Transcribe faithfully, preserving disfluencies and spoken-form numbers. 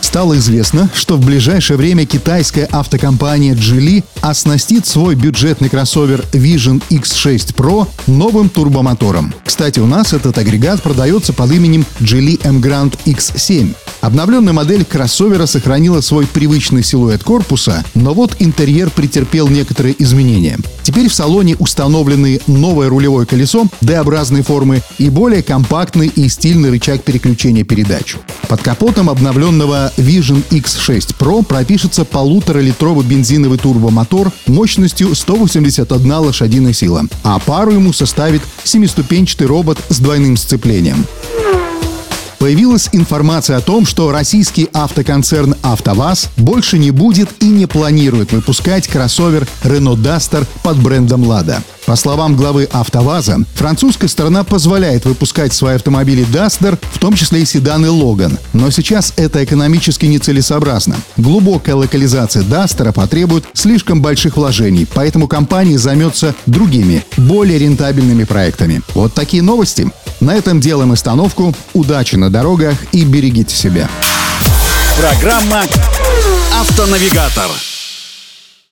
Стало известно, что в ближайшее время китайская автокомпания Geely оснастит свой бюджетный кроссовер Vision икс шесть Pro новым турбомотором. Кстати, у нас этот агрегат продается под именем Geely Emgrand икс семь. Обновленная модель кроссовера сохранила свой привычный силуэт корпуса, но вот интерьер претерпел некоторые изменения. Теперь в салоне установлены новое рулевое колесо D-образной формы и более компактный и стильный рычаг переключения передач. Под капотом обновленного Vision икс шесть Pro пропишется полуторалитровый бензиновый турбомотор мощностью сто восемьдесят одна лошадиная сила, а пару ему составит семиступенчатый робот с двойным сцеплением. Появилась информация о том, что российский автоконцерн «АвтоВАЗ» больше не будет и не планирует выпускать кроссовер Renault Дастер под брендом «Лада». По словам главы «АвтоВАЗа», французская сторона позволяет выпускать свои автомобили «Дастер», в том числе и седаны «Логан». Но сейчас это экономически нецелесообразно. Глубокая локализация «Дастера» потребует слишком больших вложений, поэтому компания займется другими, более рентабельными проектами. Вот такие новости. На этом делаем остановку. Удачи на дорогах и берегите себя. Программа «Автонавигатор».